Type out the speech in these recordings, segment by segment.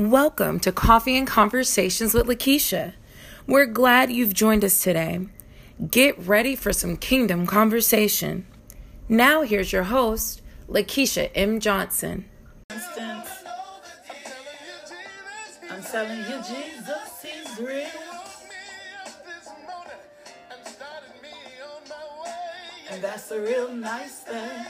Welcome to Coffee and Conversations with Lakeisha. We're glad you've joined us today. Get ready for some kingdom conversation. Now here's your host, Lakeisha M. Johnson. Constance, I'm telling you, Jesus is real. And that's a real nice thing.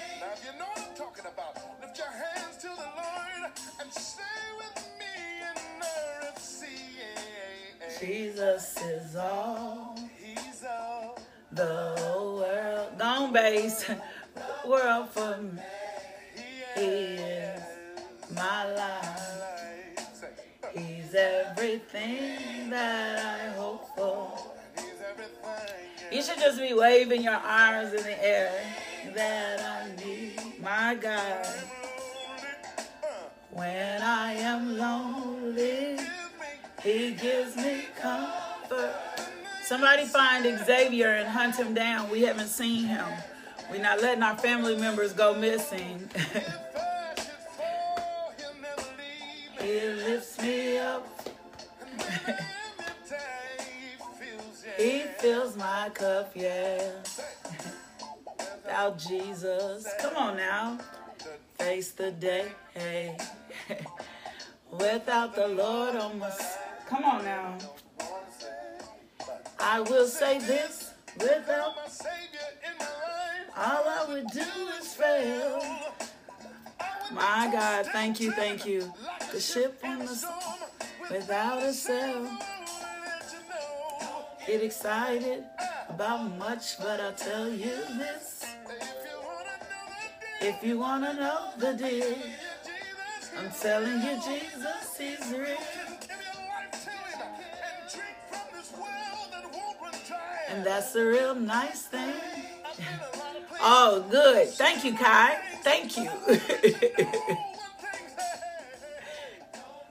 Jesus is all. He's all. The whole world. Don't base the world for me. He is my life. He's everything that I hope for. You should just be waving your arms in the air. That I need my God. When I am lonely, He gives me comfort. Somebody find Xavier and hunt him down. We haven't seen him. We're not letting our family members go missing. He lifts me up. He fills my cup, yeah. Without Jesus. Come on now. Face the day. Hey. Without the Lord on my side. Come on now. I will say this without my Savior in my life. All I would do is fail. My God, thank you, thank you. The ship on the storm without a sail. Get excited about much, but I'll tell you this. If you want to know the deal, I'm telling you, Jesus is real. And that's a real nice thing. Oh, good. Thank you, Kai. Thank you.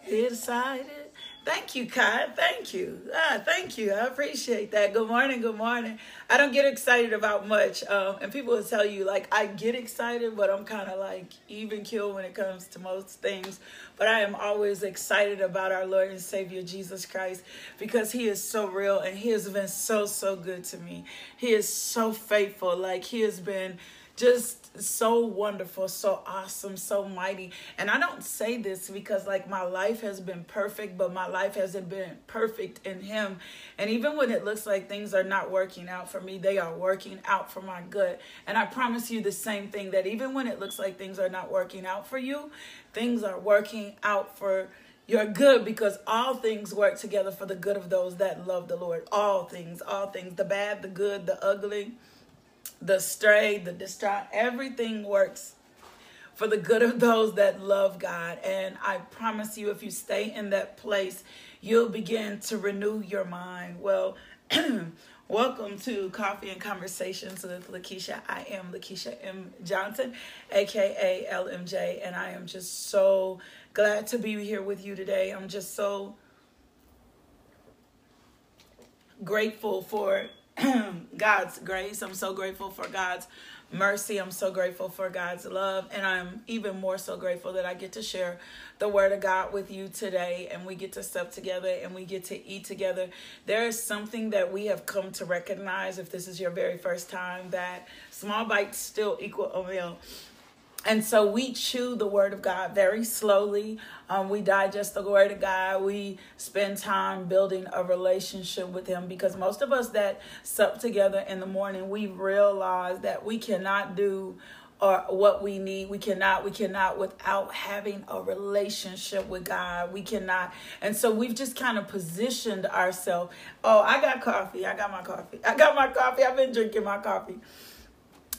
He decided. Thank you, Kai. Thank you. Thank you. I appreciate that. Good morning. Good morning. I don't get excited about much. And people will tell you, like, I get excited, but I'm kind of like even keel when it comes to most things. But I am always excited about our Lord and Savior, Jesus Christ, because He is so real and He has been so, so good to me. He is so faithful. Like, He has been just so wonderful, so awesome, so mighty. And I don't say this because, like, my life has been perfect, but my life hasn't been perfect in Him. And even when it looks like things are not working out for me, they are working out for my good. And I promise you the same thing, that even when it looks like things are not working out for you, things are working out for you're good, because all things work together for the good of those that love the Lord. All things, all things. The bad, the good, the ugly, the stray, the distraught, everything works for the good of those that love God. And I promise you, if you stay in that place, you'll begin to renew your mind. Well, welcome to Coffee and Conversations with Lakeisha. I am Lakeisha M. Johnson, aka LMJ, and I am just so glad to be here with you today. I'm just so grateful for God's grace. I'm so grateful for God's mercy. I'm so grateful for God's love. And I'm even more so grateful that I get to share the word of God with you today. And we get to step together and we get to eat together. There is something that we have come to recognize, if this is your very first time, that small bites still equal a meal. And so we chew the word of God very slowly. We digest the word of God. We spend time building a relationship with Him, because most of us that sup together in the morning, we realize that we cannot do or what we need. We cannot without having a relationship with God. We cannot. And so we've just kind of positioned ourselves. Oh, I got coffee. I got my coffee. I've been drinking my coffee.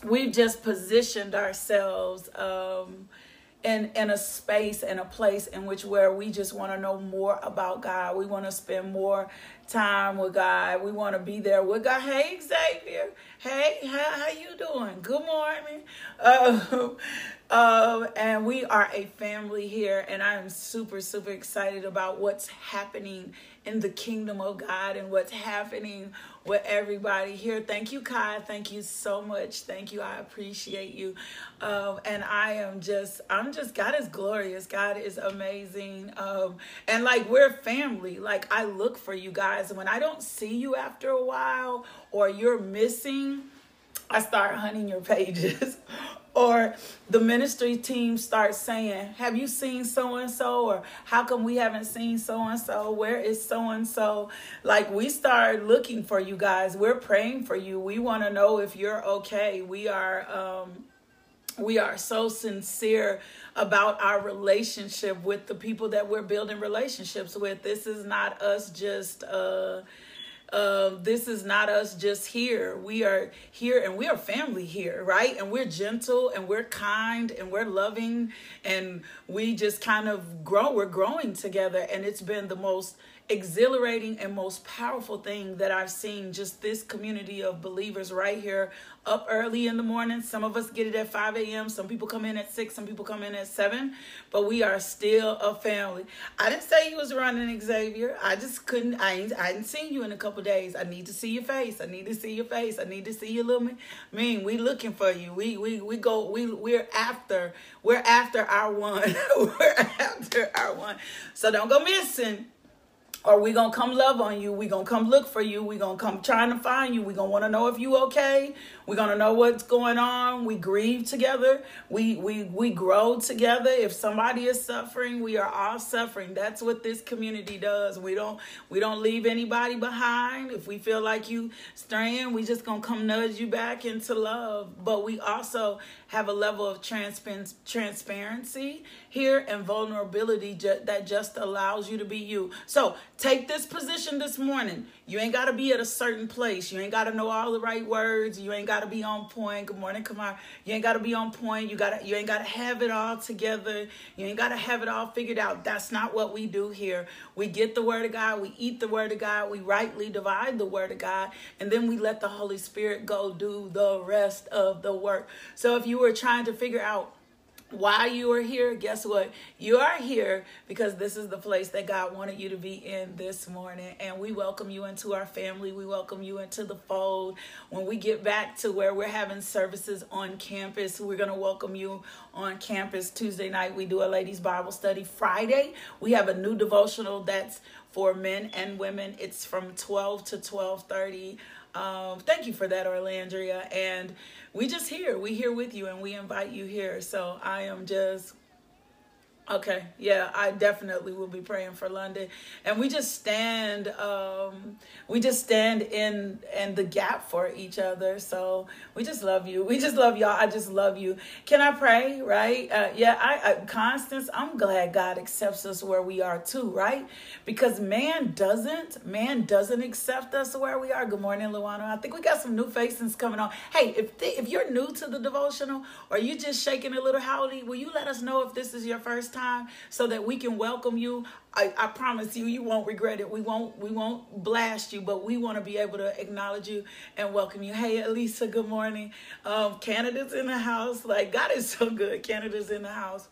We've just positioned ourselves in a space and a place in which where we just want to know more about God. We want to spend more time with God. We want to be there with God. Hey, Xavier. Hey, how you doing? Good morning. And we are a family here, and I am super, super excited about what's happening in the kingdom of God and what's happening with everybody here. Thank you, Kai. Thank you so much. Thank you. I appreciate you. And I'm just, God is glorious. God is amazing. And like, we're family. Like, I look for you guys, and when I don't see you after a while or you're missing, I start hunting your pages. Or the ministry team starts saying, have you seen so-and-so? Or how come we haven't seen so-and-so? Where is so-and-so? Like, we start looking for you guys. We're praying for you. We want to know if you're okay. We are so sincere about our relationship with the people that we're building relationships with. This is not us just... this is not us just here. We are here, and we are family here, right? And we're gentle, and we're kind, and we're loving, and we just kind of grow. We're growing together, and it's been the most exhilarating and most powerful thing that I've seen. Just this community of believers right here, up early in the morning. Some of us get it at 5 a.m. Some people come in at 6. Some people come in at 7. But we are still a family. I didn't say you was running, Xavier. I just couldn't. I ain't seen you in a couple days. I need to see your face. I need to see your face. I need to see your little man. We looking for you. We're after our one. We're after our one. So don't go missing. Or we gonna come love on you. We gonna come look for you. We gonna come trying to find you. We gonna want to know if you okay. We gonna know what's going on. We grieve together. We grow together. If somebody is suffering, we are all suffering. That's what this community does. We don't leave anybody behind. If we feel like you straying, we just gonna come nudge you back into love. But we also have a level of transparency here and vulnerability that just allows you to be you. So take this position this morning. You ain't got to be at a certain place. You ain't got to know all the right words. You ain't got to be on point. Good morning, Kamara. You ain't got to be on point. You ain't got to have it all together. You ain't got to have it all figured out. That's not what we do here. We get the word of God. We eat the word of God. We rightly divide the word of God. And then we let the Holy Spirit go do the rest of the work. So if you were trying to figure out why you are here, guess what? You are here because this is the place that God wanted you to be in this morning. And we welcome you into our family. We welcome you into the fold. When we get back to where we're having services on campus, we're going to welcome you on campus. Tuesday night, we do a ladies' Bible study. Friday, we have a new devotional that's for men and women. It's from 12 to 12:30. Thank you for that, Orlandria. And we just here. We here with you, and we invite you here. So I am just, okay, yeah, I definitely will be praying for London. And we just stand in the gap for each other. So we just love you. We just love y'all. I just love you. Can I pray, right? Constance, I'm glad God accepts us where we are too, right? Because man doesn't accept us where we are. Good morning, Luana. I think we got some new faces coming on. Hey, if you're new to the devotional, or you just shaking a little howdy, will you let us know if this is your first time so that we can welcome you? I promise you, you won't regret it. We won't blast you, but we want to be able to acknowledge you and welcome you. Hey, Elisa, good morning. Candida's in the house. Like, God is so good. Candida's in the house.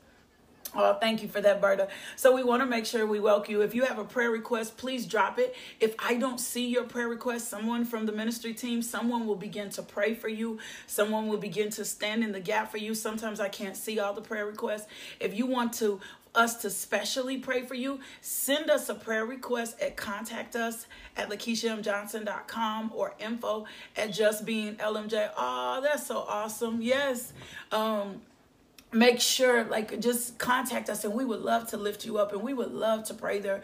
Oh, thank you for that, Berta. So we want to make sure we welcome you. If you have a prayer request, please drop it. If I don't see your prayer request, someone from the ministry team, someone will begin to pray for you. Someone will begin to stand in the gap for you. Sometimes I can't see all the prayer requests. If you want to us to specially pray for you, send us a prayer request at contact us at LakeishaMJohnson.com or info at JustBeingLMJ. Oh, that's so awesome. Yes. Make sure, like, just contact us, and we would love to lift you up, and we would love to pray for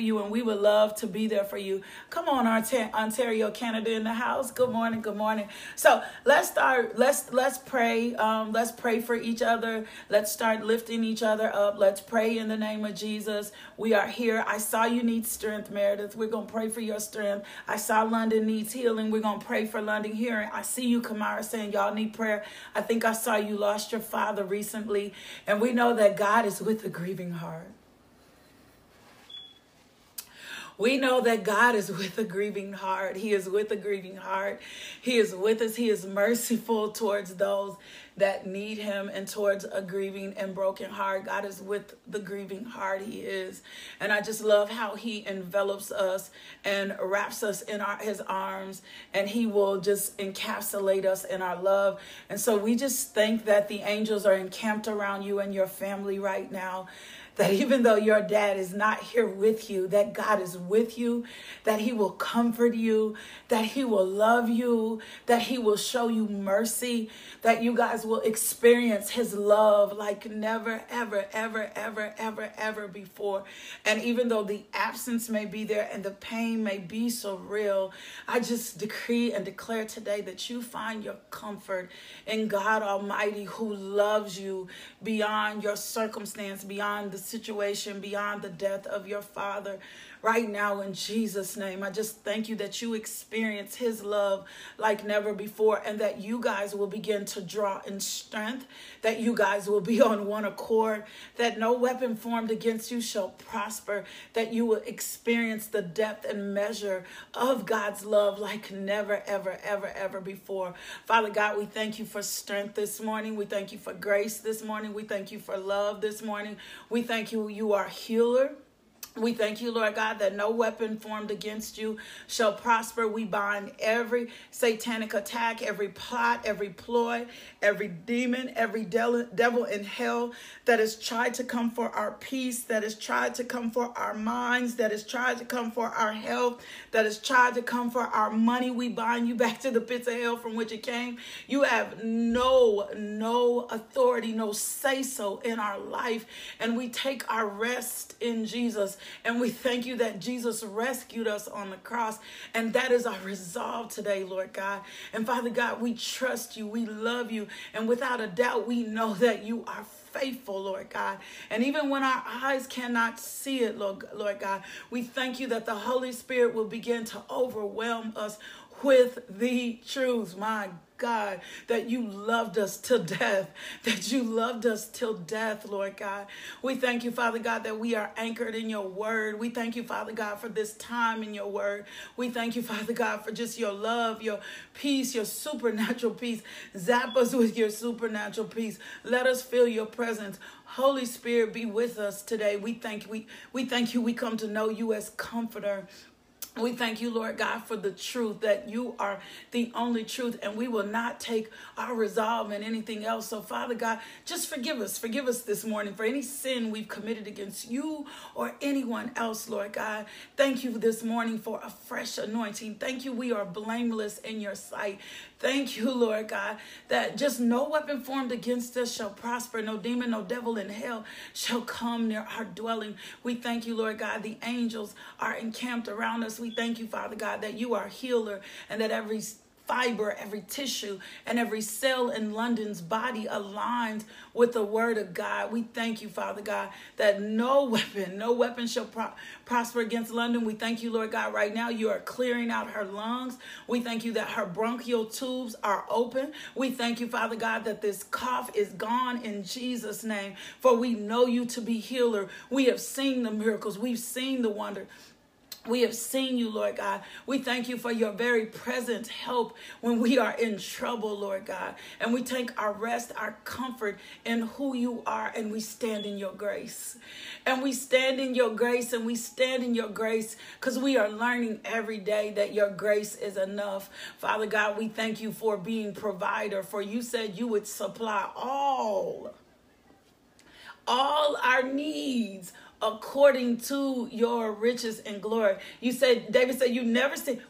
you, and we would love to be there for you. Come on, Ontario, Canada in the house. Good morning, good morning. So let's start. Let's pray. Let's pray for each other. Let's start lifting each other up. Let's pray in the name of Jesus. We are here. I saw you need strength, Meredith. We're gonna pray for your strength. I saw London needs healing. We're gonna pray for London healing. I see you, Kamara, saying y'all need prayer. I think I saw you lost your father recently, and we know that God is with a grieving heart. We know that God is with a grieving heart. He is with a grieving heart. He is with us. He is merciful towards those that need him and towards a grieving and broken heart. God is with the grieving heart. He is. And I just love how he envelops us and wraps us in his arms, and he will just encapsulate us in our love. And so we just think that the angels are encamped around you and your family right now. That even though your dad is not here with you, that God is with you, that he will comfort you, that he will love you, that he will show you mercy, that you guys will experience his love like never, ever, ever, ever, ever, ever before. And even though the absence may be there and the pain may be so real, I just decree and declare today that you find your comfort in God Almighty, who loves you beyond your circumstance, beyond the situation, beyond the death of your father. Right now, in Jesus' name, I just thank you that you experience his love like never before, and that you guys will begin to draw in strength, that you guys will be on one accord, that no weapon formed against you shall prosper, that you will experience the depth and measure of God's love like never, ever, ever, ever before. Father God, we thank you for strength this morning. We thank you for grace this morning. We thank you for love this morning. We thank you, you are healer. We thank you, Lord God, that no weapon formed against you shall prosper. We bind every satanic attack, every plot, every ploy, every demon, every devil in hell that has tried to come for our peace, that has tried to come for our minds, that has tried to come for our health, that has tried to come for our money. We bind you back to the pits of hell from which it came. You have no authority, no say-so in our life. And we take our rest in Jesus. And we thank you that Jesus rescued us on the cross. And that is our resolve today, Lord God. And Father God, we trust you. We love you. And without a doubt, we know that you are faithful, Lord God. And even when our eyes cannot see it, Lord God, we thank you that the Holy Spirit will begin to overwhelm us with the truth, my God, that you loved us to death, that you loved us till death, Lord God. We thank you, Father God, that we are anchored in your word. We thank you, Father God, for this time in your word. We thank you, Father God, for just your love, your peace, your supernatural peace. Zap us with your supernatural peace. Let us feel your presence. Holy Spirit, be with us today. We thank you. We thank you. We come to know you as Comforter. We thank you, Lord God, for the truth, that you are the only truth, and we will not take our resolve in anything else. So, Father God, just forgive us. Forgive us this morning for any sin we've committed against you or anyone else, Lord God. Thank you this morning for a fresh anointing. Thank you, we are blameless in your sight. Thank you, Lord God, that just no weapon formed against us shall prosper. No demon, no devil in hell shall come near our dwelling. We thank you, Lord God, the angels are encamped around us. We thank you, Father God, that you are healer, and that every fiber, every tissue, and every cell in London's body aligns with the word of God. We thank you, Father God, that no weapon shall prosper against London. We thank you, Lord God, right now you are clearing out her lungs. We thank you that her bronchial tubes are open. We thank you, Father God, that this cough is gone in Jesus' name, for we know you to be healer. We have seen the miracles. We've seen the wonder. We have seen you, Lord God. We thank you for your very present help when we are in trouble, Lord God. And we take our rest, our comfort in who you are, and we stand in your grace. And we stand in your grace, and we stand in your grace, because we are learning every day that your grace is enough. Father God, we thank you for being provider, for you said you would supply all our needs according to your riches and glory. You said, David said,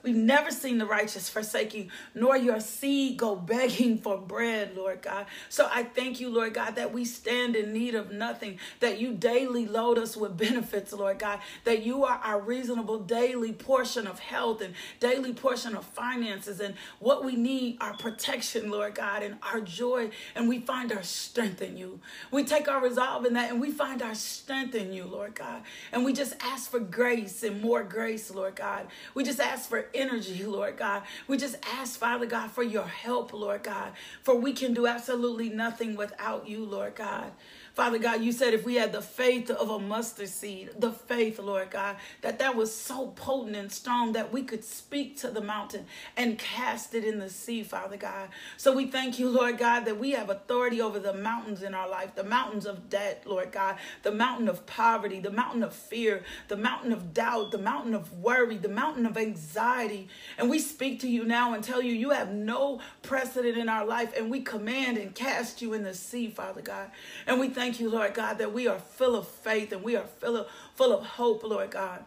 we've never seen the righteous forsaking, nor your seed go begging for bread, Lord God. So I thank you, Lord God, that we stand in need of nothing, that you daily load us with benefits, Lord God, that you are our reasonable daily portion of health and daily portion of finances, and what we need, our protection, Lord God, and our joy, and we find our strength in you. We take our resolve in that, and we find our strength in you, Lord God. And we just ask for grace and more grace, Lord God. We just ask for energy, Lord God. We just ask, Father God, for your help, Lord God, for we can do absolutely nothing without you, Lord God. Father God, you said if we had the faith of a mustard seed, the faith, Lord God, that was so potent and strong that we could speak to the mountain and cast it in the sea, Father God. So we thank you, Lord God, that we have authority over the mountains in our life, the mountains of debt, Lord God, the mountain of poverty, the mountain of fear, the mountain of doubt, the mountain of worry, the mountain of anxiety. And we speak to you now and tell you, you have no precedent in our life, and we command and cast you in the sea, Father God. And we thank you, Lord God, that we are full of faith and we are full of hope, Lord God.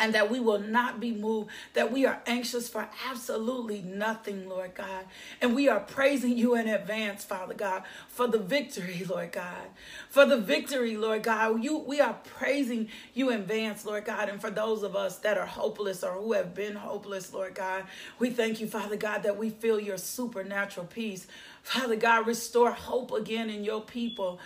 And that we will not be moved, that we are anxious for absolutely nothing, Lord God. And we are praising you in advance, Father God, for the victory, Lord God. For the victory, Lord God. We are praising you in advance, Lord God. And for those of us that are hopeless or who have been hopeless, Lord God, we thank you, Father God, that we feel your supernatural peace. Father God, restore hope again in your people.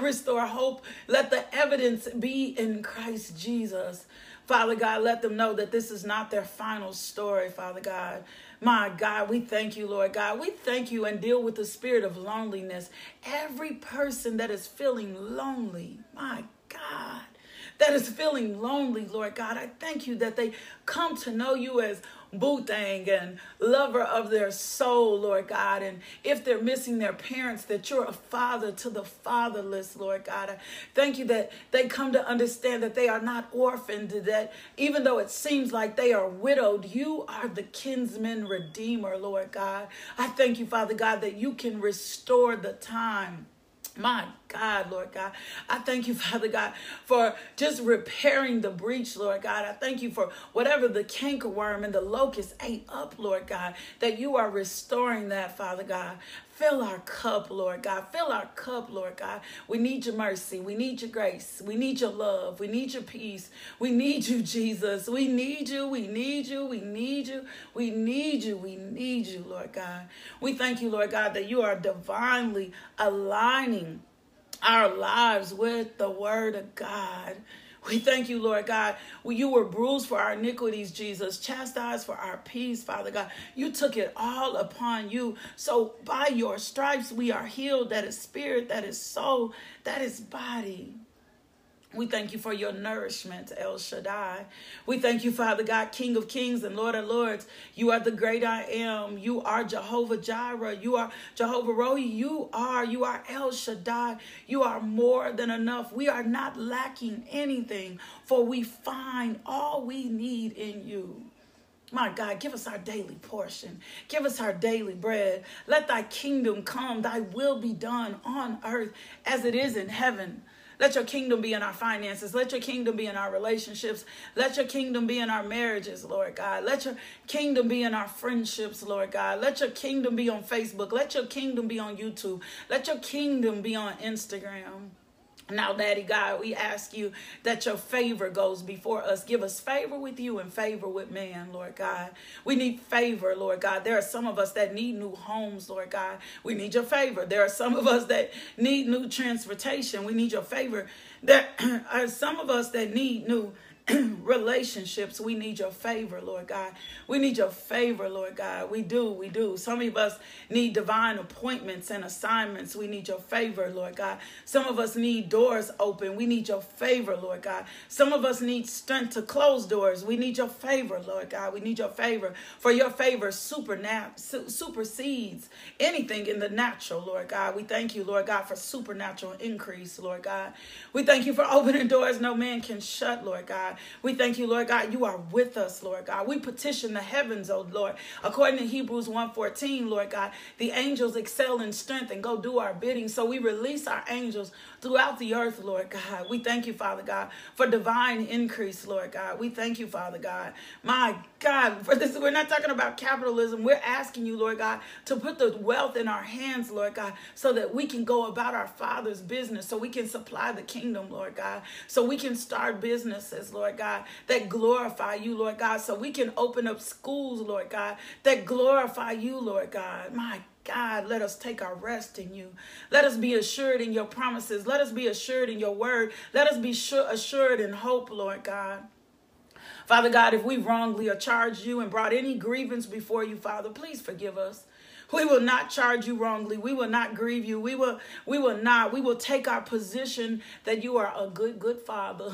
Restore hope. Let the evidence be in Christ Jesus. Father God, let them know that this is not their final story, Father God. My God, we thank you, Lord God. We thank you and deal with the spirit of loneliness. Every person that is feeling lonely, my God, that is feeling lonely, Lord God, I thank you that they come to know you as Bootang and lover of their soul, Lord God. And if they're missing their parents, that you're a father to the fatherless, Lord God. I thank you that they come to understand that they are not orphaned, that even though it seems like they are widowed, you are the kinsman redeemer, Lord God. I thank you, Father God, that you can restore the time. My God, Lord God, I thank you, Father God, for just repairing the breach, Lord God. I thank you for whatever the cankerworm and the locust ate up, Lord God, that you are restoring that, Father God. Fill our cup, Lord God. Fill our cup, Lord God. We need your mercy. We need your grace. We need your love. We need your peace. We need you, Jesus. We need you. We need you. We need you. We need you. We need you, Lord God. We thank you, Lord God, that you are divinely aligning our lives with the word of God. We thank you, Lord God. You were bruised for our iniquities, Jesus, chastised for our peace, Father God. You took it all upon you. So by your stripes, we are healed. That is spirit, that is soul, that is body. We thank you for your nourishment, El Shaddai. We thank you, Father God, King of kings and Lord of lords. You are the great I am. You are Jehovah Jireh. You are Jehovah Roi. You are El Shaddai. You are more than enough. We are not lacking anything, for we find all we need in you. My God, give us our daily portion. Give us our daily bread. Let thy kingdom come. Thy will be done on earth as it is in heaven. Let your kingdom be in our finances. Let your kingdom be in our relationships. Let your kingdom be in our marriages, Lord God. Let your kingdom be in our friendships, Lord God. Let your kingdom be on Facebook. Let your kingdom be on YouTube. Let your kingdom be on Instagram. Now, Daddy God, we ask you that your favor goes before us. Give us favor with you and favor with man, Lord God. We need favor, Lord God. There are some of us that need new homes, Lord God. We need your favor. There are some of us that need new transportation. We need your favor. There are some of us that need new relationships. We need your favor, Lord God. We need your favor, Lord God. We do. Some of us need divine appointments and assignments. We need your favor, Lord God. Some of us need doors open. We need your favor, Lord God. Some of us need strength to close doors. We need your favor, Lord God. We need your favor. For your favor supersedes anything in the natural, Lord God. We thank you, Lord God, for supernatural increase, Lord God. We thank you for opening doors no man can shut, Lord God. We thank you, Lord God. You are with us, Lord God. We petition the heavens, oh Lord. According to Hebrews 1:14, Lord God, the angels excel in strength and go do our bidding. So we release our angels throughout the earth, Lord God. We thank you, Father God, for divine increase, Lord God. We thank you, Father God. My God, for this, we're not talking about capitalism. We're asking you, Lord God, to put the wealth in our hands, Lord God, so that we can go about our Father's business, so we can supply the kingdom, Lord God, so we can start businesses, Lord God, that glorify you, Lord God, so we can open up schools, Lord God, that glorify you, Lord God. My God, let us take our rest in you. Let us be assured in your promises. Let us be assured in your word. Let us be assured in hope, Lord God. Father God, if we wrongly or charged you and brought any grievance before you, Father, please forgive us. We will not charge you wrongly. We will not grieve you. We will take our position that you are a good, good Father,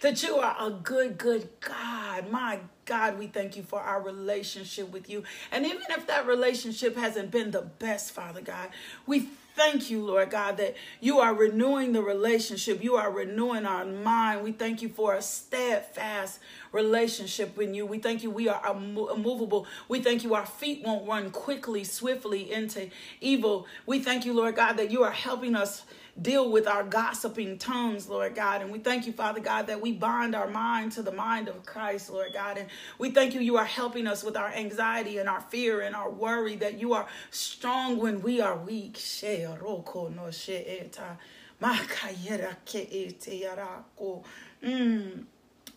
that you are a good, good God. My God, we thank you for our relationship with you. And even if that relationship hasn't been the best, Father God, we thank you, Lord God, that you are renewing the relationship. You are renewing our mind. We thank you for a steadfast relationship with you. We thank you we are immovable. We thank you our feet won't run quickly, swiftly into evil. We thank you, Lord God, that you are helping us deal with our gossiping tongues, Lord God. And we thank you, Father God, that we bind our mind to the mind of Christ, Lord God. And we thank you, you are helping us with our anxiety and our fear and our worry, that you are strong when we are weak.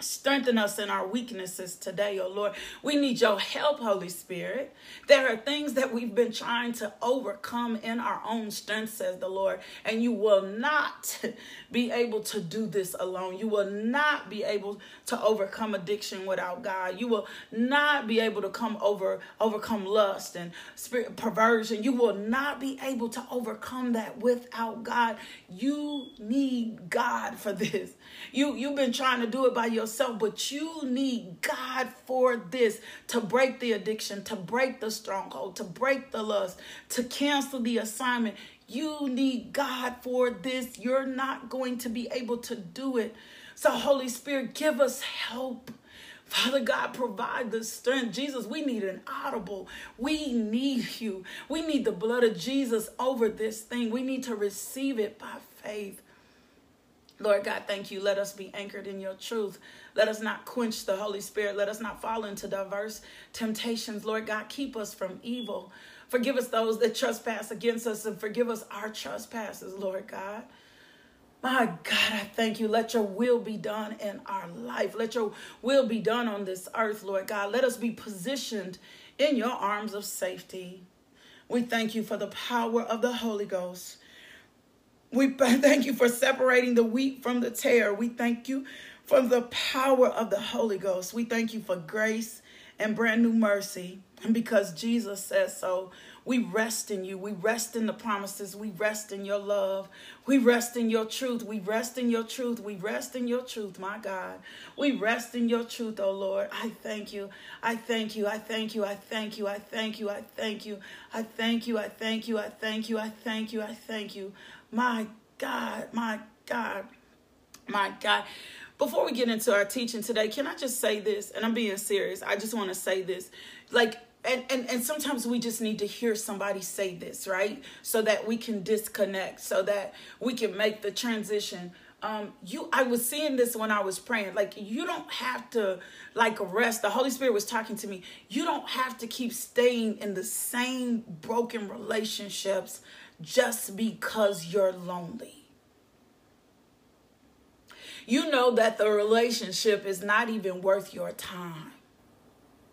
Strengthen us in our weaknesses today, oh Lord. We need your help, Holy Spirit. There are things that we've been trying to overcome in our own strength, says the Lord. And you will not be able to do this alone. You will not be able to overcome addiction without God. You will not be able to overcome lust and spirit perversion. You will not be able to overcome that without God. You need God for this. You've been trying to do it by yourself. But you need God for this, to break the addiction, to break the stronghold, to break the lust, to cancel the assignment. You need God for this. You're not going to be able to do it. So Holy Spirit, give us help. Father God, provide the strength. Jesus, we need an audible. We need you. We need the blood of Jesus over this thing. We need to receive it by faith. Lord God, thank you. Let us be anchored in your truth. Let us not quench the Holy Spirit. Let us not fall into diverse temptations. Lord God, keep us from evil. Forgive us those that trespass against us, and forgive us our trespasses, Lord God. My God, I thank you. Let your will be done in our life. Let your will be done on this earth, Lord God. Let us be positioned in your arms of safety. We thank you for the power of the Holy Ghost. We thank you for separating the wheat from the tare. We thank you for the power of the Holy Ghost. We thank you for grace and brand new mercy. And because Jesus says so, we rest in you. We rest in the promises. We rest in your love. We rest in your truth. We rest in your truth. We rest in your truth, my God. We rest in your truth, oh Lord. I thank you. I thank you. I thank you. I thank you. I thank you. I thank you. I thank you. I thank you. I thank you. I thank you. I thank you. My God, my God, my God. Before we get into our teaching today, can I just say this? And I'm being serious. I just want to say this. Like, and sometimes we just need to hear somebody say this, right? So that we can disconnect, so that we can make the transition. I was seeing this when I was praying. Like, you don't have to, like, rest. The Holy Spirit was talking to me. You don't have to keep staying in the same broken relationships just because you're lonely. You know that the relationship is not even worth your time.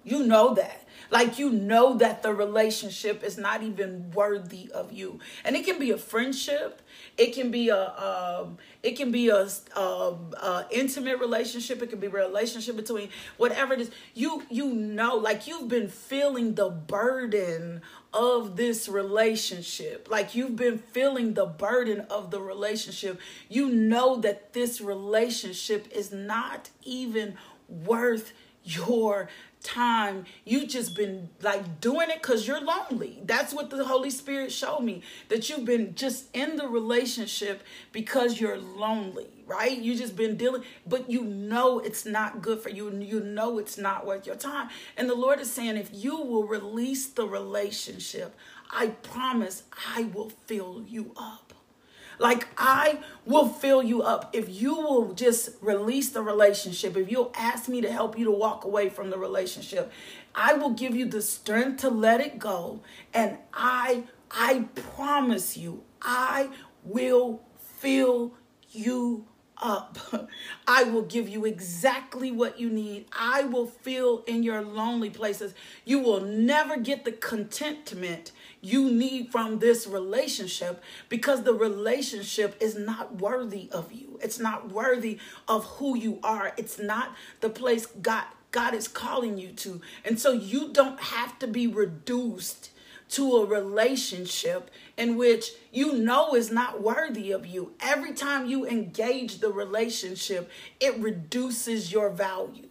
You know that. Like, you know that the relationship is not even worthy of you. And it can be a friendship. It can be a intimate relationship. It can be a relationship between whatever it is. You know, like, you've been feeling the burden of this relationship. Like, you've been feeling the burden of the relationship. You know that this relationship is not even worth your time. You just been, like, doing it because you're lonely. That's what the Holy Spirit showed me, that you've been just in the relationship because you're lonely, right? You just been dealing, but you know it's not good for you. You know it's not worth your time. And the Lord is saying, if you will release the relationship, I promise I will fill you up. Like, I will fill you up if you will just release the relationship. If you'll ask me to help you to walk away from the relationship, I will give you the strength to let it go. And I promise you, I will fill you up. I will give you exactly what you need. I will fill in your lonely places. You will never get the contentment you need from this relationship, because the relationship is not worthy of you. It's not worthy of who you are. It's not the place God is calling you to. And so you don't have to be reduced to a relationship in which you know is not worthy of you. Every time you engage the relationship, it reduces your value.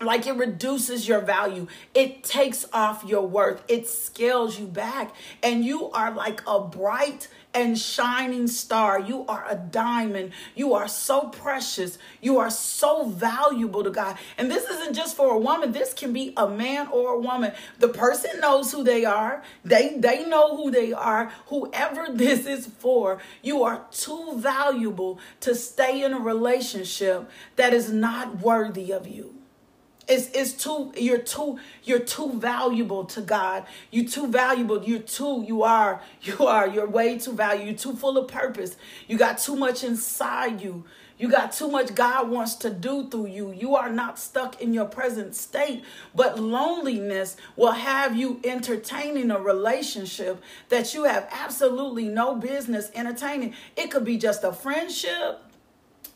Like, it reduces your value. It takes off your worth. It scales you back. And you are like a bright and shining star. You are a diamond. You are so precious. You are so valuable to God. And this isn't just for a woman. This can be a man or a woman. The person knows who they are. They know who they are. Whoever this is for, you are too valuable to stay in a relationship that is not worthy of you. You're too valuable to God. You're too valuable. You're way too valuable. You're too full of purpose. You got too much inside you. You got too much God wants to do through you. You are not stuck in your present state, but loneliness will have you entertaining a relationship that you have absolutely no business entertaining. It could be just a friendship.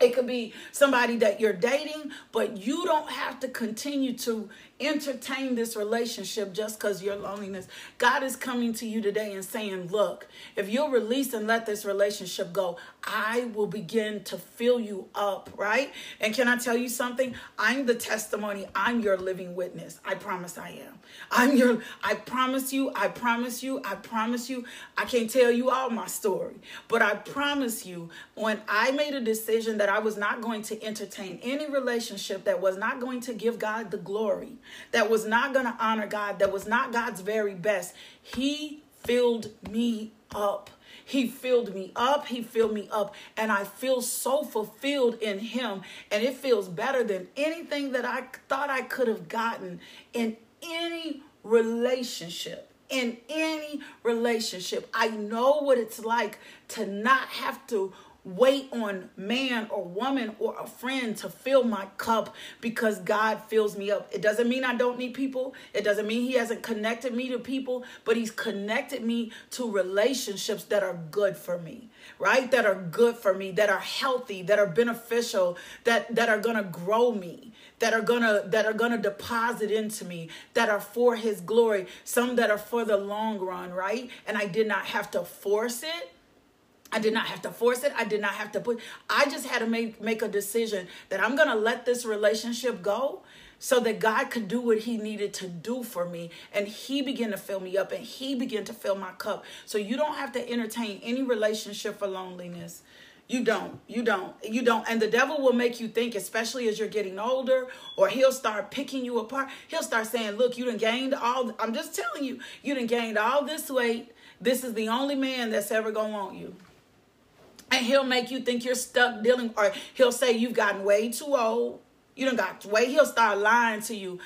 It could be somebody that you're dating, but you don't have to continue to entertain this relationship just because of your loneliness. God is coming to you today and saying, look, if you'll release and let this relationship go, I will begin to fill you up, right? And can I tell you something? I'm the testimony. I'm your living witness. I promise I am. I promise you. I can't tell you all my story, but I promise you, when I made a decision that I was not going to entertain any relationship that was not going to give God the glory, that was not going to honor God, that was not God's very best, He filled me up. He filled me up. He filled me up. And I feel so fulfilled in Him. And it feels better than anything that I thought I could have gotten in any relationship. In any relationship. I know what it's like to not have to wait on man or woman or a friend to fill my cup, because God fills me up. It doesn't mean I don't need people. It doesn't mean He hasn't connected me to people, but He's connected me to relationships that are good for me, right? That are good for me, that are healthy, that are beneficial, that are going to grow me, that are gonna deposit into me, that are for His glory, some that are for the long run, right? And I did not have to force it. I did not have to put, I just had to make a decision that I'm going to let this relationship go so that God could do what He needed to do for me. And He began to fill me up, and He began to fill my cup. So you don't have to entertain any relationship for loneliness. You don't. And the devil will make you think, especially as you're getting older, or he'll start picking you apart. He'll start saying, look, I'm just telling you, you done gained all this weight. This is the only man that's ever going to want you. And he'll make you think you're stuck dealing, or he'll say you've gotten way too old. He'll start lying to you.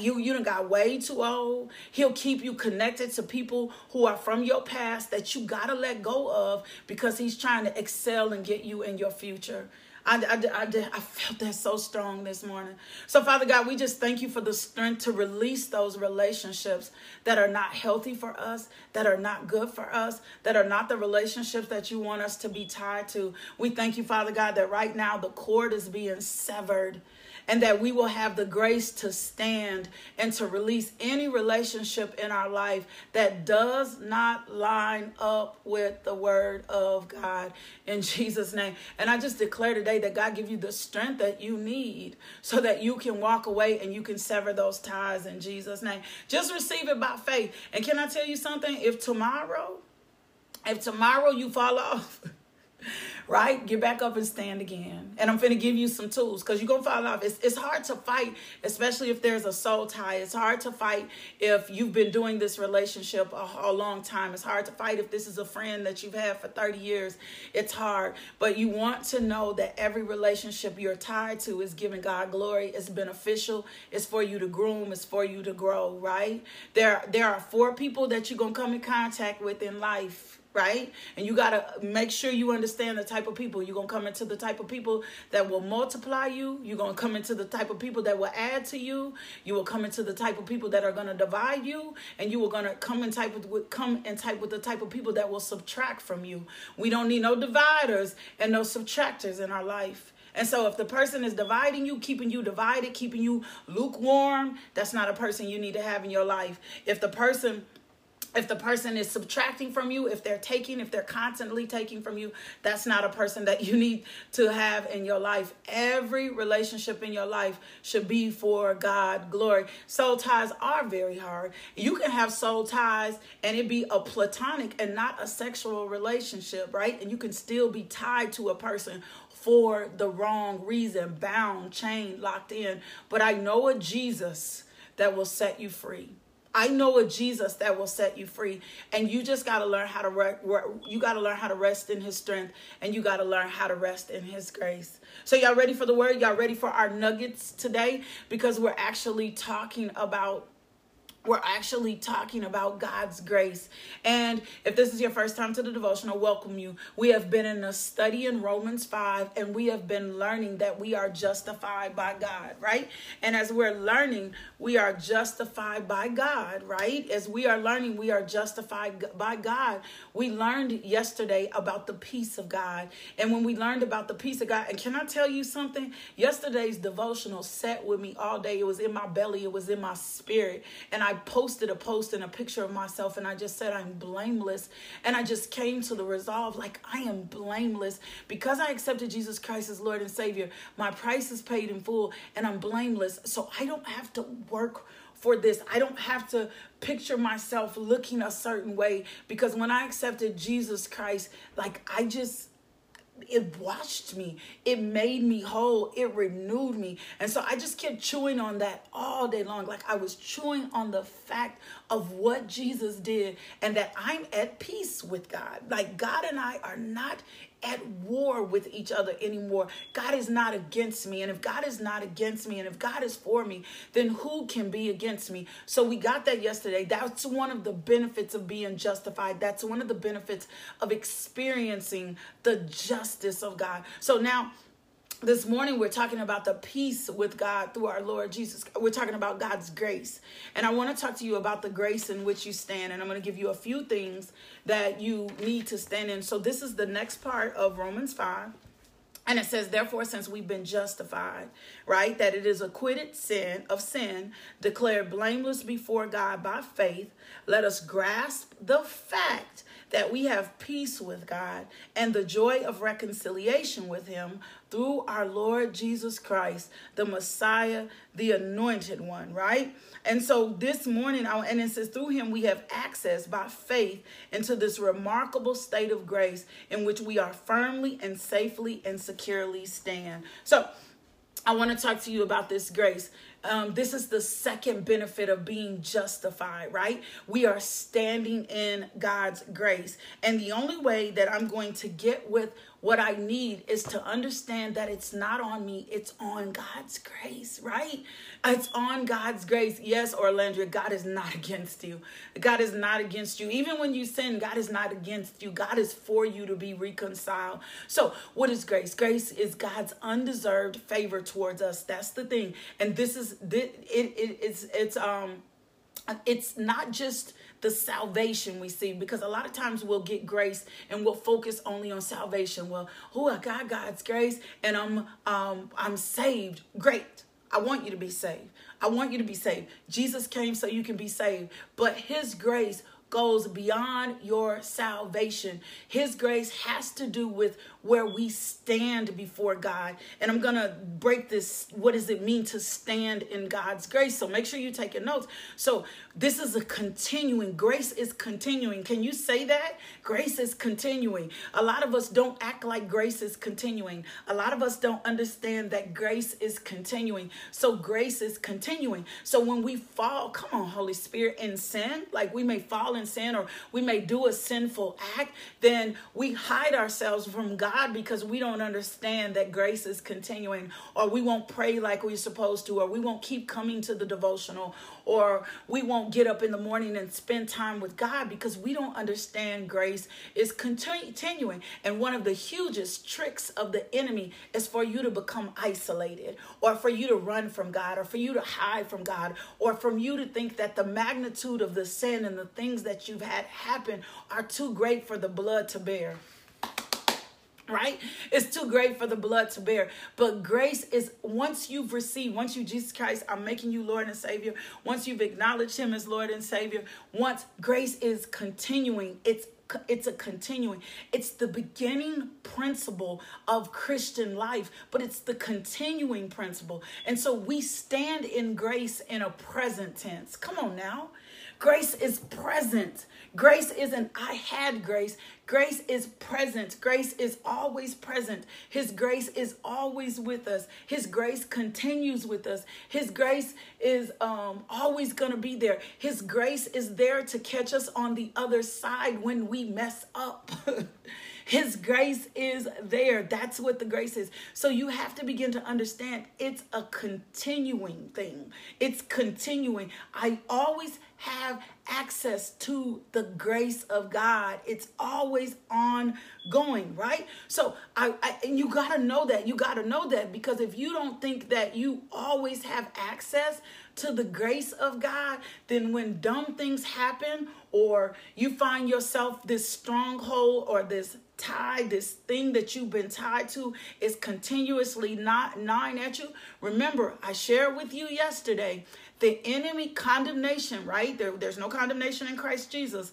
You done got way too old. He'll keep you connected to people who are from your past that you got to let go of, because he's trying to excel and get you in your future. I felt that so strong this morning. So, Father God, we just thank you for the strength to release those relationships that are not healthy for us, that are not good for us, that are not the relationships that you want us to be tied to. We thank you, Father God, that right now the cord is being severed, and that we will have the grace to stand and to release any relationship in our life that does not line up with the word of God, in Jesus' name. And I just declare today that God give you the strength that you need so that you can walk away and you can sever those ties, in Jesus' name. Just receive it by faith. And can I tell you something? If tomorrow you fall off, right? Get back up and stand again. And I'm finna give you some tools, because you're going to fall off. It's hard to fight, especially if there's a soul tie. It's hard to fight if you've been doing this relationship a long time. It's hard to fight if this is a friend that you've had for 30 years. It's hard. But you want to know that every relationship you're tied to is giving God glory. It's beneficial. It's for you to groom. It's for you to grow, right? There are 4 people that you're going to come in contact with in life, right? And you got to make sure you understand the type of people. You're going to come into the type of people that will multiply you. You're going to come into the type of people that will add to you. You will come into the type of people that are going to divide you. And you are going to come in type with the type of people that will subtract from you. We don't need no dividers and no subtractors in our life. And so if the person is dividing you, keeping you divided, keeping you lukewarm, that's not a person you need to have in your life. If the person If the person is subtracting from you, if they're constantly taking from you, that's not a person that you need to have in your life. Every relationship in your life should be for God's glory. Soul ties are very hard. You can have soul ties and it be a platonic and not a sexual relationship, right? And you can still be tied to a person for the wrong reason, bound, chained, locked in. But I know a Jesus that will set you free. I know a Jesus that will set you free, and you just got to learn how to rest in his strength, and you got to learn how to rest in his grace. So y'all ready for the word? Y'all ready for our nuggets today? Because we're actually talking about God's grace. And if this is your first time to the devotional, welcome you. We have been in a study in Romans 5, and we have been learning that we are justified by God, right? And as we're learning, we are justified by God, right? As we are learning, we are justified by God. We learned yesterday about the peace of God. And when we learned about the peace of God, and can I tell you something? Yesterday's devotional sat with me all day. It was in my belly. It was in my spirit. And I posted a post and a picture of myself, and I just said, I'm blameless. And I just came to the resolve, like, I am blameless because I accepted Jesus Christ as Lord and Savior. My price is paid in full, and I'm blameless. So I don't have to work for this. I don't have to picture myself looking a certain way, because when I accepted Jesus Christ, like, it washed me. It made me whole. It renewed me. And so I just kept chewing on that all day long. Like, I was chewing on the fact of what Jesus did and that I'm at peace with God. Like, God and I are not at war with each other anymore. God is not against me. And if God is not against me, and if God is for me, then who can be against me? So we got that yesterday. That's one of the benefits of being justified. That's one of the benefits of experiencing the justice of God. So now, this morning, we're talking about the peace with God through our Lord Jesus. We're talking about God's grace. And I want to talk to you about the grace in which you stand. And I'm going to give you a few things that you need to stand in. So this is the next part of Romans 5. And it says, therefore, since we've been justified, right, that it is acquitted sin of sin, declared blameless before God by faith, let us grasp the fact that we have peace with God and the joy of reconciliation with him through our Lord Jesus Christ, the Messiah, the anointed one, right? And so this morning, and it says through him, we have access by faith into this remarkable state of grace in which we are firmly and safely and securely stand. So I want to talk to you about this grace. This is the second benefit of being justified, right? We are standing in God's grace. And the only way that I'm going to get with what I need is to understand that it's not on me. It's on God's grace, right? It's on God's grace. Yes, Orlandria, God is not against you. God is not against you. Even when you sin, God is not against you. God is for you to be reconciled. So what is grace? Grace is God's undeserved favor towards us. That's the thing. And this is it's not just the salvation we see, because a lot of times we'll get grace and we'll focus only on salvation. Well, I got God's grace and I'm saved. Great. I want you to be saved. I want you to be saved. Jesus came so you can be saved, but his grace goes beyond your salvation. His grace has to do with where we stand before God. And I'm going to break this. What does it mean to stand in God's grace? So make sure you take your notes. So this is a continuing. Grace is continuing. Can you say that? Grace is continuing. A lot of us don't act like grace is continuing. A lot of us don't understand that grace is continuing. So grace is continuing. So when we fall, come on, Holy Spirit, in sin, like we may fall in sin or we may do a sinful act, then we hide ourselves from God because we don't understand that grace is continuing, or we won't pray like we're supposed to, or we won't keep coming to the devotional, or we won't get up in the morning and spend time with God because we don't understand grace is continuing. And one of the hugest tricks of the enemy is for you to become isolated, or for you to run from God, or for you to hide from God, or from you to think that the magnitude of the sin and the things that you've had happen are too great for the blood to bear. right? It's too great for the blood to bear. But grace is, once you've received, once you, Jesus Christ, I'm making you Lord and Savior. Once you've acknowledged him as Lord and Savior, once grace is continuing, it's a continuing. It's the beginning principle of Christian life, but it's the continuing principle. And so we stand in grace in a present tense. Come on now. Grace is present. Grace isn't, I had grace. Grace is present. Grace is always present. His grace is always with us. His grace continues with us. His grace is always going to be there. His grace is there to catch us on the other side when we mess up. His grace is there. That's what the grace is. So you have to begin to understand it's a continuing thing. It's continuing. I always have access to the grace of God. It's always ongoing, right? So and you got to know that. You got to know that, because if you don't think that you always have access to the grace of God, then when dumb things happen or you find yourself this stronghold or this tie, this thing that you've been tied to is continuously not gnawing at you. Remember, I shared with you yesterday, the enemy condemnation, right? There's no condemnation in Christ Jesus.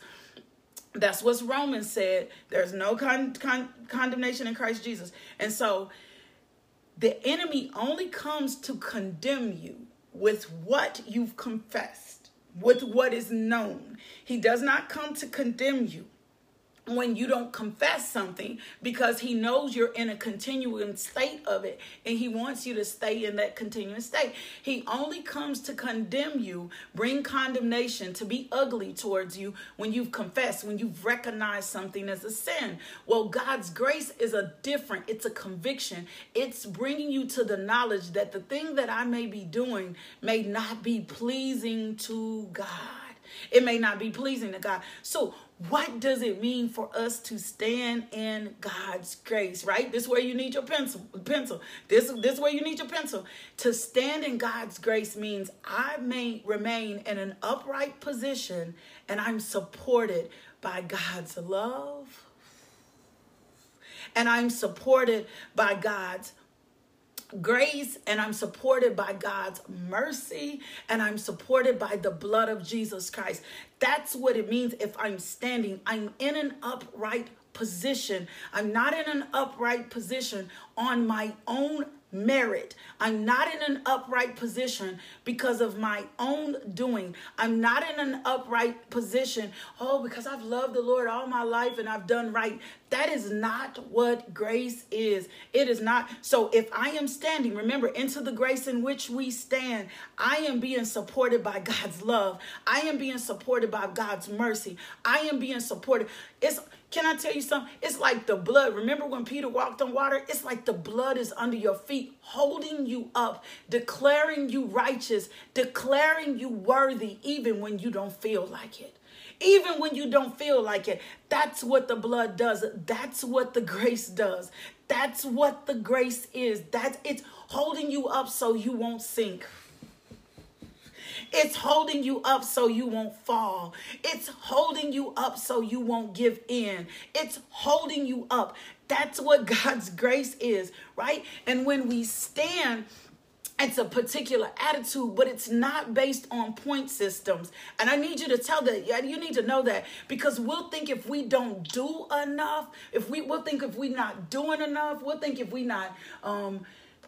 That's what Romans said. There's no condemnation in Christ Jesus. And so the enemy only comes to condemn you with what you've confessed, with what is known. He does not come to condemn you when you don't confess something, because he knows you're in a continuing state of it and he wants you to stay in that continuing state. He only comes to condemn you, bring condemnation, to be ugly towards you when you've confessed, when you've recognized something as a sin. Well, God's grace is a different, it's a conviction. It's bringing you to the knowledge that the thing that I may be doing may not be pleasing to God. It may not be pleasing to God. So what does it mean for us to stand in God's grace, right? This is where you need your pencil. This is where you need your pencil. To stand in God's grace means I may remain in an upright position and I'm supported by God's love. And I'm supported by God's grace, and I'm supported by God's mercy, and I'm supported by the blood of Jesus Christ. That's what it means if I'm standing. I'm in an upright position. I'm not in an upright position on my own merit. I'm not in an upright position because of my own doing. I'm not in an upright position, oh, because I've loved the Lord all my life and I've done right. That is not what grace is. It is not. So if I am standing, remember, into the grace in which we stand, I am being supported by God's love. I am being supported by God's mercy. I am being supported. Can I tell you something? It's like the blood. Remember when Peter walked on water? It's like the blood is under your feet, holding you up, declaring you righteous, declaring you worthy, even when you don't feel like it. Even when you don't feel like it. That's what the blood does. That's what the grace does. That's what the grace is. It's holding you up so you won't sink. It's holding you up so you won't fall. It's holding you up so you won't give in. It's holding you up. That's what God's grace is, right? And when we stand, it's a particular attitude, but it's not based on point systems. And I need you to tell that. Yeah, you need to know that, because we'll think if we don't do enough, we'll think if we're not doing enough, we'll think if we're not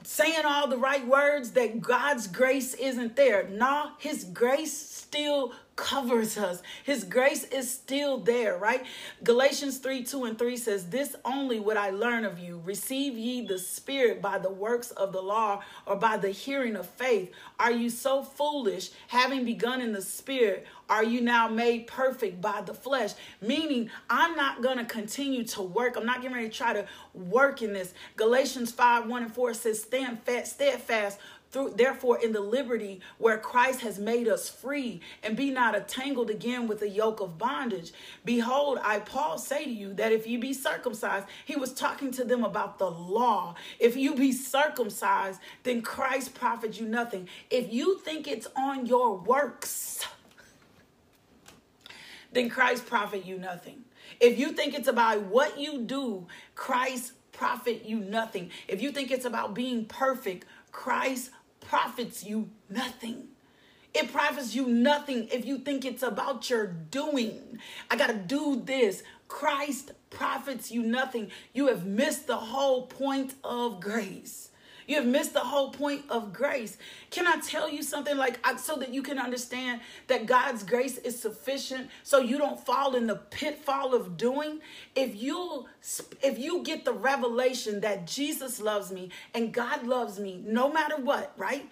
saying all the right words, that God's grace isn't there. No, his grace still covers us. His grace is still there, right? Galatians 3:2-3 says, "This only would I learn of you. Receive ye the Spirit by the works of the law, or by the hearing of faith? Are you so foolish, having begun in the Spirit? Are you now made perfect by the flesh?" Meaning, I'm not going to continue to work. I'm not getting ready to try to work in this. Galatians 5:1-4 says, "Stand steadfast, therefore in the liberty where Christ has made us free, and be not entangled again with the yoke of bondage. Behold, I, Paul, say to you that if you be circumcised," he was talking to them about the law. "If you be circumcised, then Christ profits you nothing." If you think it's on your works, then Christ profit you nothing. If you think it's about what you do, Christ profit you nothing. If you think it's about being perfect, Christ profits you nothing. It profits you nothing if you think it's about your doing. I got to do this. Christ profits you nothing. You have missed the whole point of grace. You have missed the whole point of grace. Can I tell you something, so that you can understand that God's grace is sufficient so you don't fall in the pitfall of doing? If you get the revelation that Jesus loves me and God loves me no matter what, right?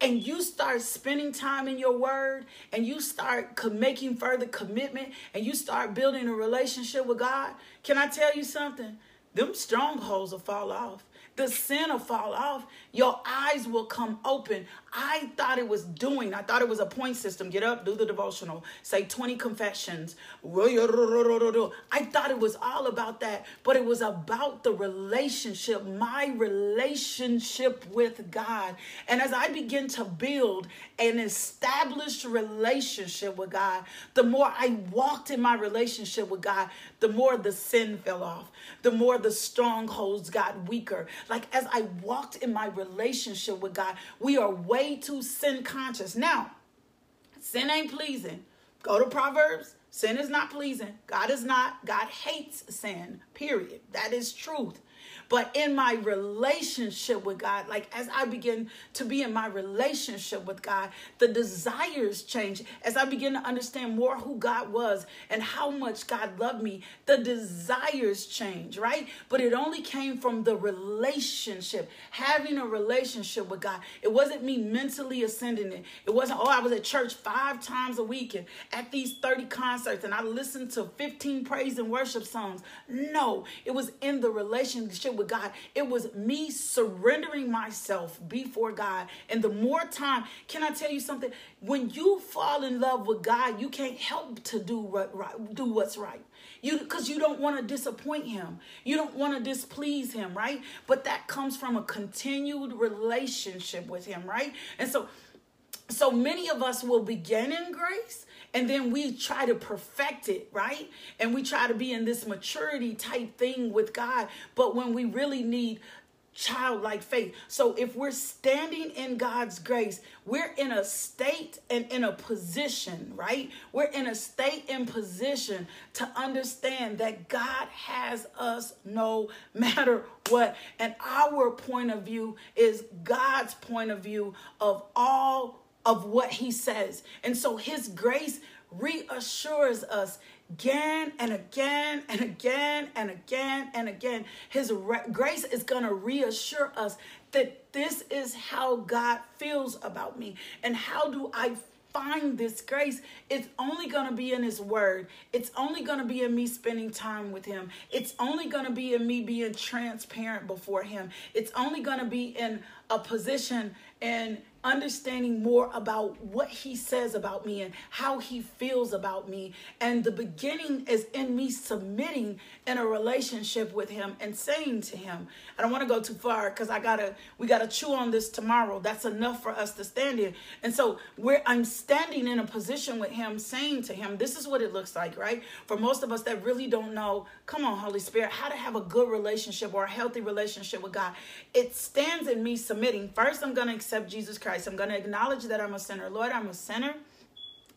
And you start spending time in your word and you start making further commitment and you start building a relationship with God, can I tell you something? Them strongholds will fall off. The sin will fall off. Your eyes will come open. I thought it was a point system. Get up, do the devotional, say 20 confessions. I thought it was all about that, but it was about the relationship, my relationship with God. And as I begin to build an established relationship with God, the more I walked in my relationship with God, the more the sin fell off, the more the strongholds got weaker. As I walked in my relationship with God, we are way too sin conscious. Now, sin ain't pleasing. Go to Proverbs. Sin is not pleasing. God is not. God hates sin, period. That is truth. But in my relationship with God, as I begin to be in my relationship with God, the desires change. As I begin to understand more who God was and how much God loved me, the desires change, right? But it only came from the relationship, having a relationship with God. It wasn't me mentally ascending it. It wasn't, I was at church 5 times a week and at these 30 concerts and I listened to 15 praise and worship songs. No, it was in the relationship with God. It was me surrendering myself before God. And the more time, can I tell you something? When you fall in love with God, you can't help to do what's right. Because you don't want to disappoint him. You don't want to displease him, right? But that comes from a continued relationship with him, right? And so many of us will begin in grace and then we try to perfect it, right? And we try to be in this maturity type thing with God. But when we really need childlike faith. So if we're standing in God's grace, we're in a state and in a position, right? We're in a state and position to understand that God has us no matter what. And our point of view is God's point of view of all of what he says. And so his grace reassures us again and again and again and again and again. His grace is going to reassure us that this is how God feels about me. And how do I find this grace? It's only going to be in his word. It's only going to be in me spending time with him. It's only going to be in me being transparent before him. It's only going to be in a position and understanding more about what he says about me and how he feels about me. And the beginning is in me submitting in a relationship with him and saying to him, I don't want to go too far because we gotta chew on this tomorrow. That's enough for us to stand in. And so I'm standing in a position with him, saying to him, this is what it looks like, right? For most of us that really don't know, come on, Holy Spirit, how to have a good relationship or a healthy relationship with God. It stands in me submitting. First, I'm going to accept Jesus Christ. I'm going to acknowledge that I'm a sinner. Lord, I'm a sinner.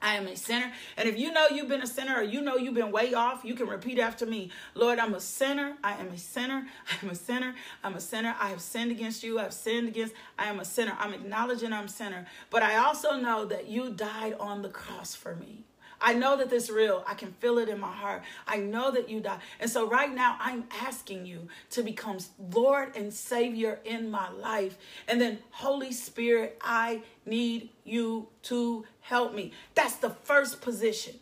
I am a sinner. And if you know you've been a sinner or you know you've been way off, you can repeat after me. Lord, I'm a sinner. I am a sinner. I am a sinner. I'm a sinner. I have sinned against you. I've sinned against. I am a sinner. I'm acknowledging I'm a sinner. But I also know that you died on the cross for me. I know that this is real. I can feel it in my heart. I know that you died. And so right now I'm asking you to become Lord and Savior in my life. And then Holy Spirit, I need you to help me. That's the first position.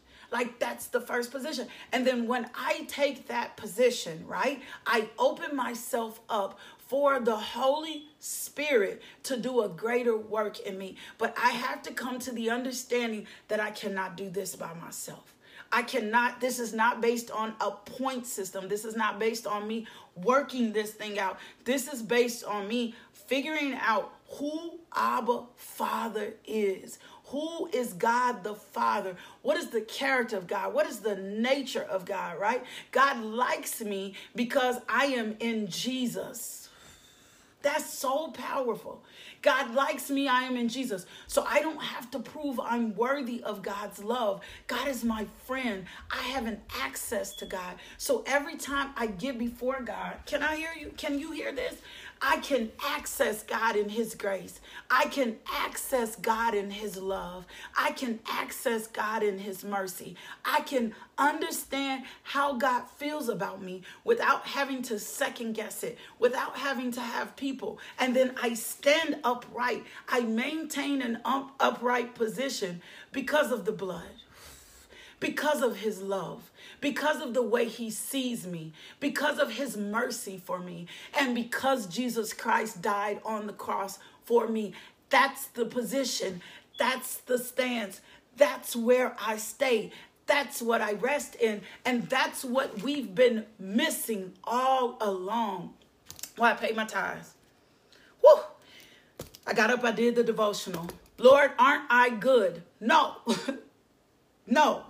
That's the first position. And then when I take that position, right, I open myself up for the Holy Spirit to do a greater work in me. But I have to come to the understanding that I cannot do this by myself. I cannot, this is not based on a point system. This is not based on me working this thing out. This is based on me figuring out who Abba Father is, Who is God the Father? What is the character of God? What is the nature of God, right? God likes me because I am in Jesus. That's so powerful. God likes me, I am in Jesus. So I don't have to prove I'm worthy of God's love. God is my friend. I have an access to God. So every time I get before God, can I hear you? Can you hear this? I can access God in his grace. I can access God in his love. I can access God in his mercy. I can understand how God feels about me without having to second guess it, without having to have people. And then I stand upright. I maintain an upright position because of the blood, because of his love, because of the way he sees me, because of his mercy for me, and because Jesus Christ died on the cross for me. That's the position. That's the stance. That's where I stay. That's what I rest in. And that's what we've been missing all along. Well, I paid my tithes. Woo! I got up, I did the devotional. Lord, aren't I good? No. No.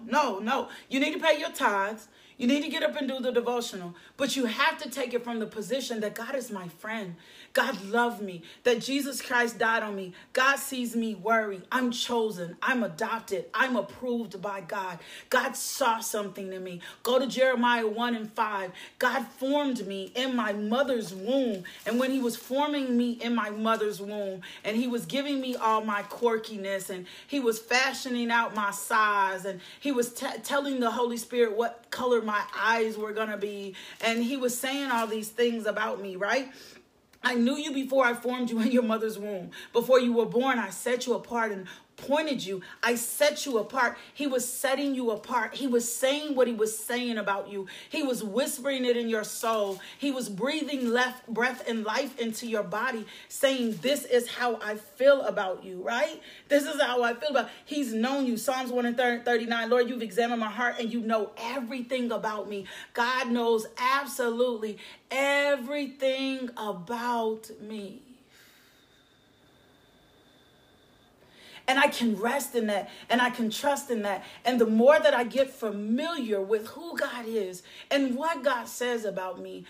You need to pay your tithes. You need to get up and do the devotional. But you have to take it from the position that God is my friend. God loved me. That Jesus Christ died on me. God sees me worry. I'm chosen. I'm adopted. I'm approved by God. God saw something in me. Go to Jeremiah 1:5. God formed me in my mother's womb. And when he was forming me in my mother's womb, and he was giving me all my quirkiness, and he was fashioning out my size, and he was telling the Holy Spirit what color my eyes were going to be. And he was saying all these things about me, right? I knew you before I formed you in your mother's womb. Before you were born, I set you apart and pointed you. I set you apart. He was setting you apart. He was saying what he was saying about you. He was whispering it in your soul. He was breathing breath and life into your body, saying, this is how I feel about you, right? This is how I feel about. He's known you. Psalms 139, Lord, you've examined my heart and you know everything about me. God knows absolutely everything about me. And I can rest in that, and I can trust in that. And the more that I get familiar with who God is and what God says about me,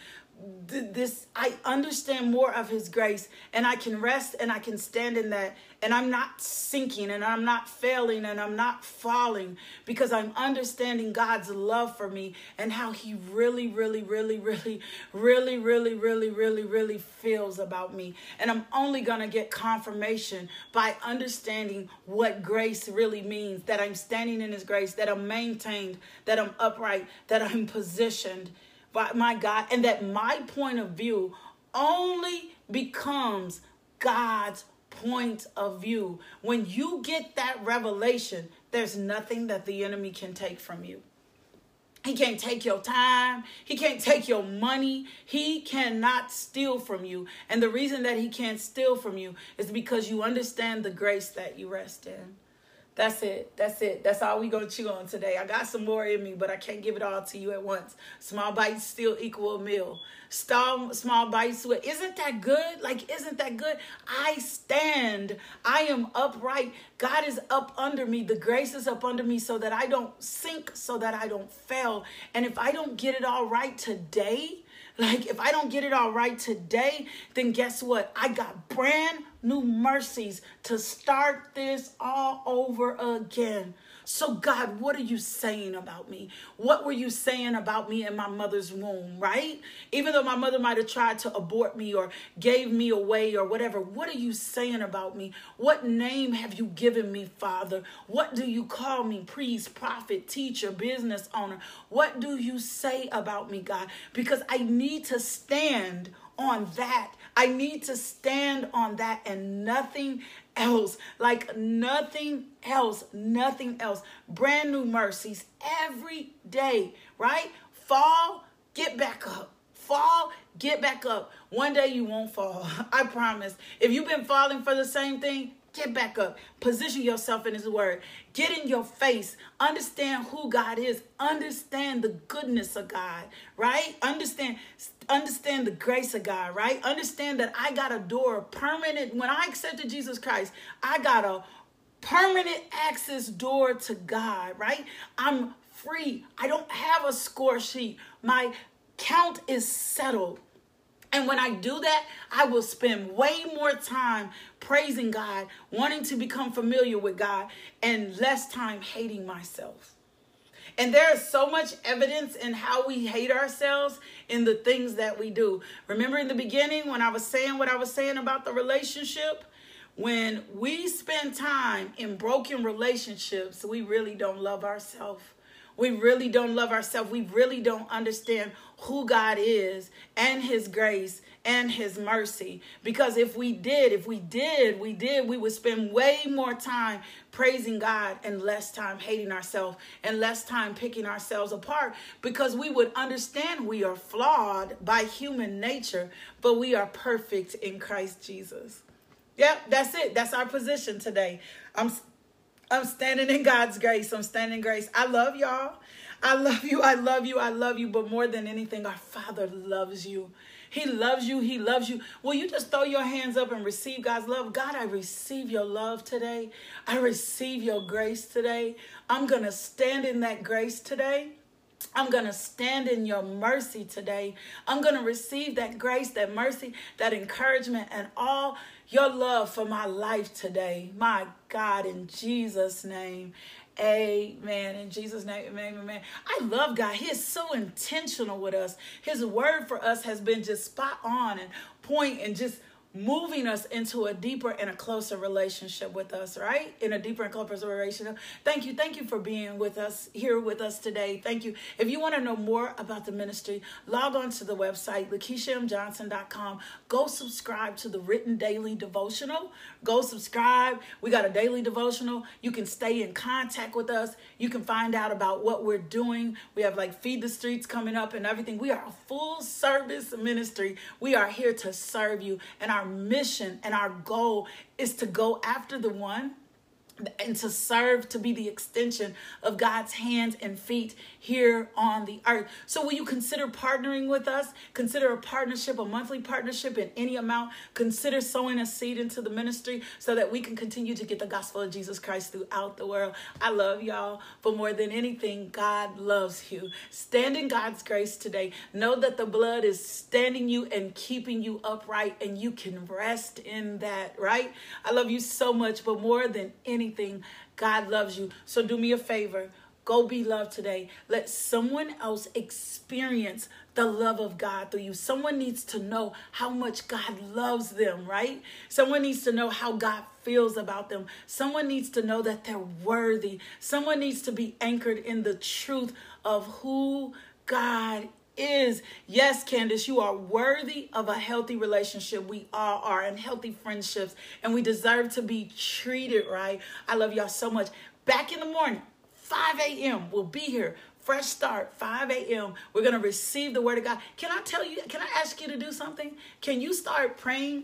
I understand more of his grace, and I can rest and I can stand in that. And I'm not sinking, and I'm not failing, and I'm not falling, because I'm understanding God's love for me and how he really, really, really, really, really, really, really, really, really feels about me. And I'm only going to get confirmation by understanding what grace really means, that I'm standing in his grace, that I'm maintained, that I'm upright, that I'm positioned by my God, and that my point of view only becomes God's point of view. When you get that revelation, there's nothing that the enemy can take from you. He can't take your time. He can't take your money. He cannot steal from you. And the reason that he can't steal from you is because you understand the grace that you rest in. That's it. That's it. That's all we're going to chew on today. I got some more in me, but I can't give it all to you at once. Small bites still equal a meal. Small bites. Isn't that good? Like, isn't that good? I stand. I am upright. God is up under me. The grace is up under me so that I don't sink, so that I don't fail. And if I don't get it all right today, then guess what? I got brand new mercies to start this all over again. So God, what are you saying about me? What were you saying about me in my mother's womb, right? Even though my mother might have tried to abort me or gave me away or whatever, what are you saying about me? What name have you given me, Father? What do you call me? Priest, prophet, teacher, business owner. What do you say about me, God? Because I need to stand on that. I need to stand on that and nothing else, like nothing else. Brand new mercies every day, right? Fall, get back up. Fall, get back up. One day you won't fall. I promise. If you've been falling for the same thing, get back up. Position yourself in his word. Get in your face. Understand who God is. Understand the goodness of God, right? Understand the grace of God, right? Understand that I got a door permanent. When I accepted Jesus Christ, I got a permanent access door to God, right? I'm free. I don't have a score sheet. My count is settled. And when I do that, I will spend way more time praising God, wanting to become familiar with God, and less time hating myself. And there is so much evidence in how we hate ourselves in the things that we do. Remember in the beginning when I was saying what I was saying about the relationship? When we spend time in broken relationships, we really don't love ourselves. We really don't love ourselves. We really don't understand who God is and his grace and his mercy. Because if we did, we would spend way more time praising God and less time hating ourselves and less time picking ourselves apart, because we would understand we are flawed by human nature, but we are perfect in Christ Jesus. Yep, that's it. That's our position today. I'm standing in God's grace. I'm standing in grace. I love y'all. I love you. I love you. I love you. But more than anything, our Father loves you. He loves you. He loves you. Will you just throw your hands up and receive God's love? God, I receive your love today. I receive your grace today. I'm going to stand in that grace today. I'm going to stand in your mercy today. I'm going to receive that grace, that mercy, that encouragement, and all your love for my life today. My God, in Jesus' name, amen. In Jesus' name, amen, amen. I love God. He is so intentional with us. His word for us has been just spot on and point and just moving us into a deeper and a closer relationship with us, right? In a deeper and closer relationship. Thank you. Thank you for being with us here with us today. Thank you. If you want to know more about the ministry, log on to the website, LakeishaMJohnson.com. Go subscribe to the written daily devotional. Go subscribe. We got a daily devotional. You can stay in contact with us. You can find out about what we're doing. We have like Feed the Streets coming up and everything. We are a full service ministry. We are here to serve you, and our mission and our goal is to go after the one and to serve, to be the extension of God's hands and feet here on the earth. So will you consider partnering with us? Consider a partnership, a monthly partnership in any amount. Consider sowing a seed into the ministry so that we can continue to get the gospel of Jesus Christ throughout the world. I love y'all, but more than anything, God loves you. Stand in God's grace today. Know that the blood is standing you and keeping you upright, and you can rest in that, right? I love you so much, but more than anything, God loves you. So do me a favor. Go be loved today. Let someone else experience the love of God through you. Someone needs to know how much God loves them, right? Someone needs to know how God feels about them. Someone needs to know that they're worthy. Someone needs to be anchored in the truth of who God is. Yes, Candice, you are worthy of a healthy relationship. We all are, and healthy friendships, and we deserve to be treated right. I love y'all so much. Back in the morning, 5 a.m. We'll be here. Fresh start, 5 a.m. We're going to receive the word of God. Can I tell you, can I ask you to do something? Can you start praying?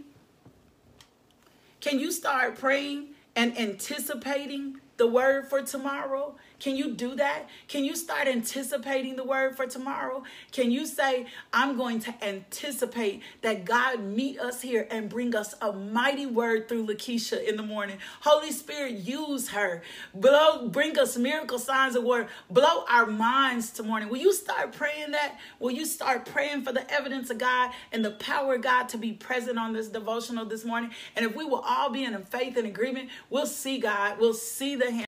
Can you start praying and anticipating the word for tomorrow? Can you do that? Can you start anticipating the word for tomorrow? Can you say, I'm going to anticipate that God meet us here and bring us a mighty word through Lakeisha in the morning. Holy Spirit, use her. Bring us miracle signs of word. Blow our minds tomorrow. Will you start praying that? Will you start praying for the evidence of God and the power of God to be present on this devotional this morning? And if we will all be in faith and agreement, we'll see God. We'll see the hand.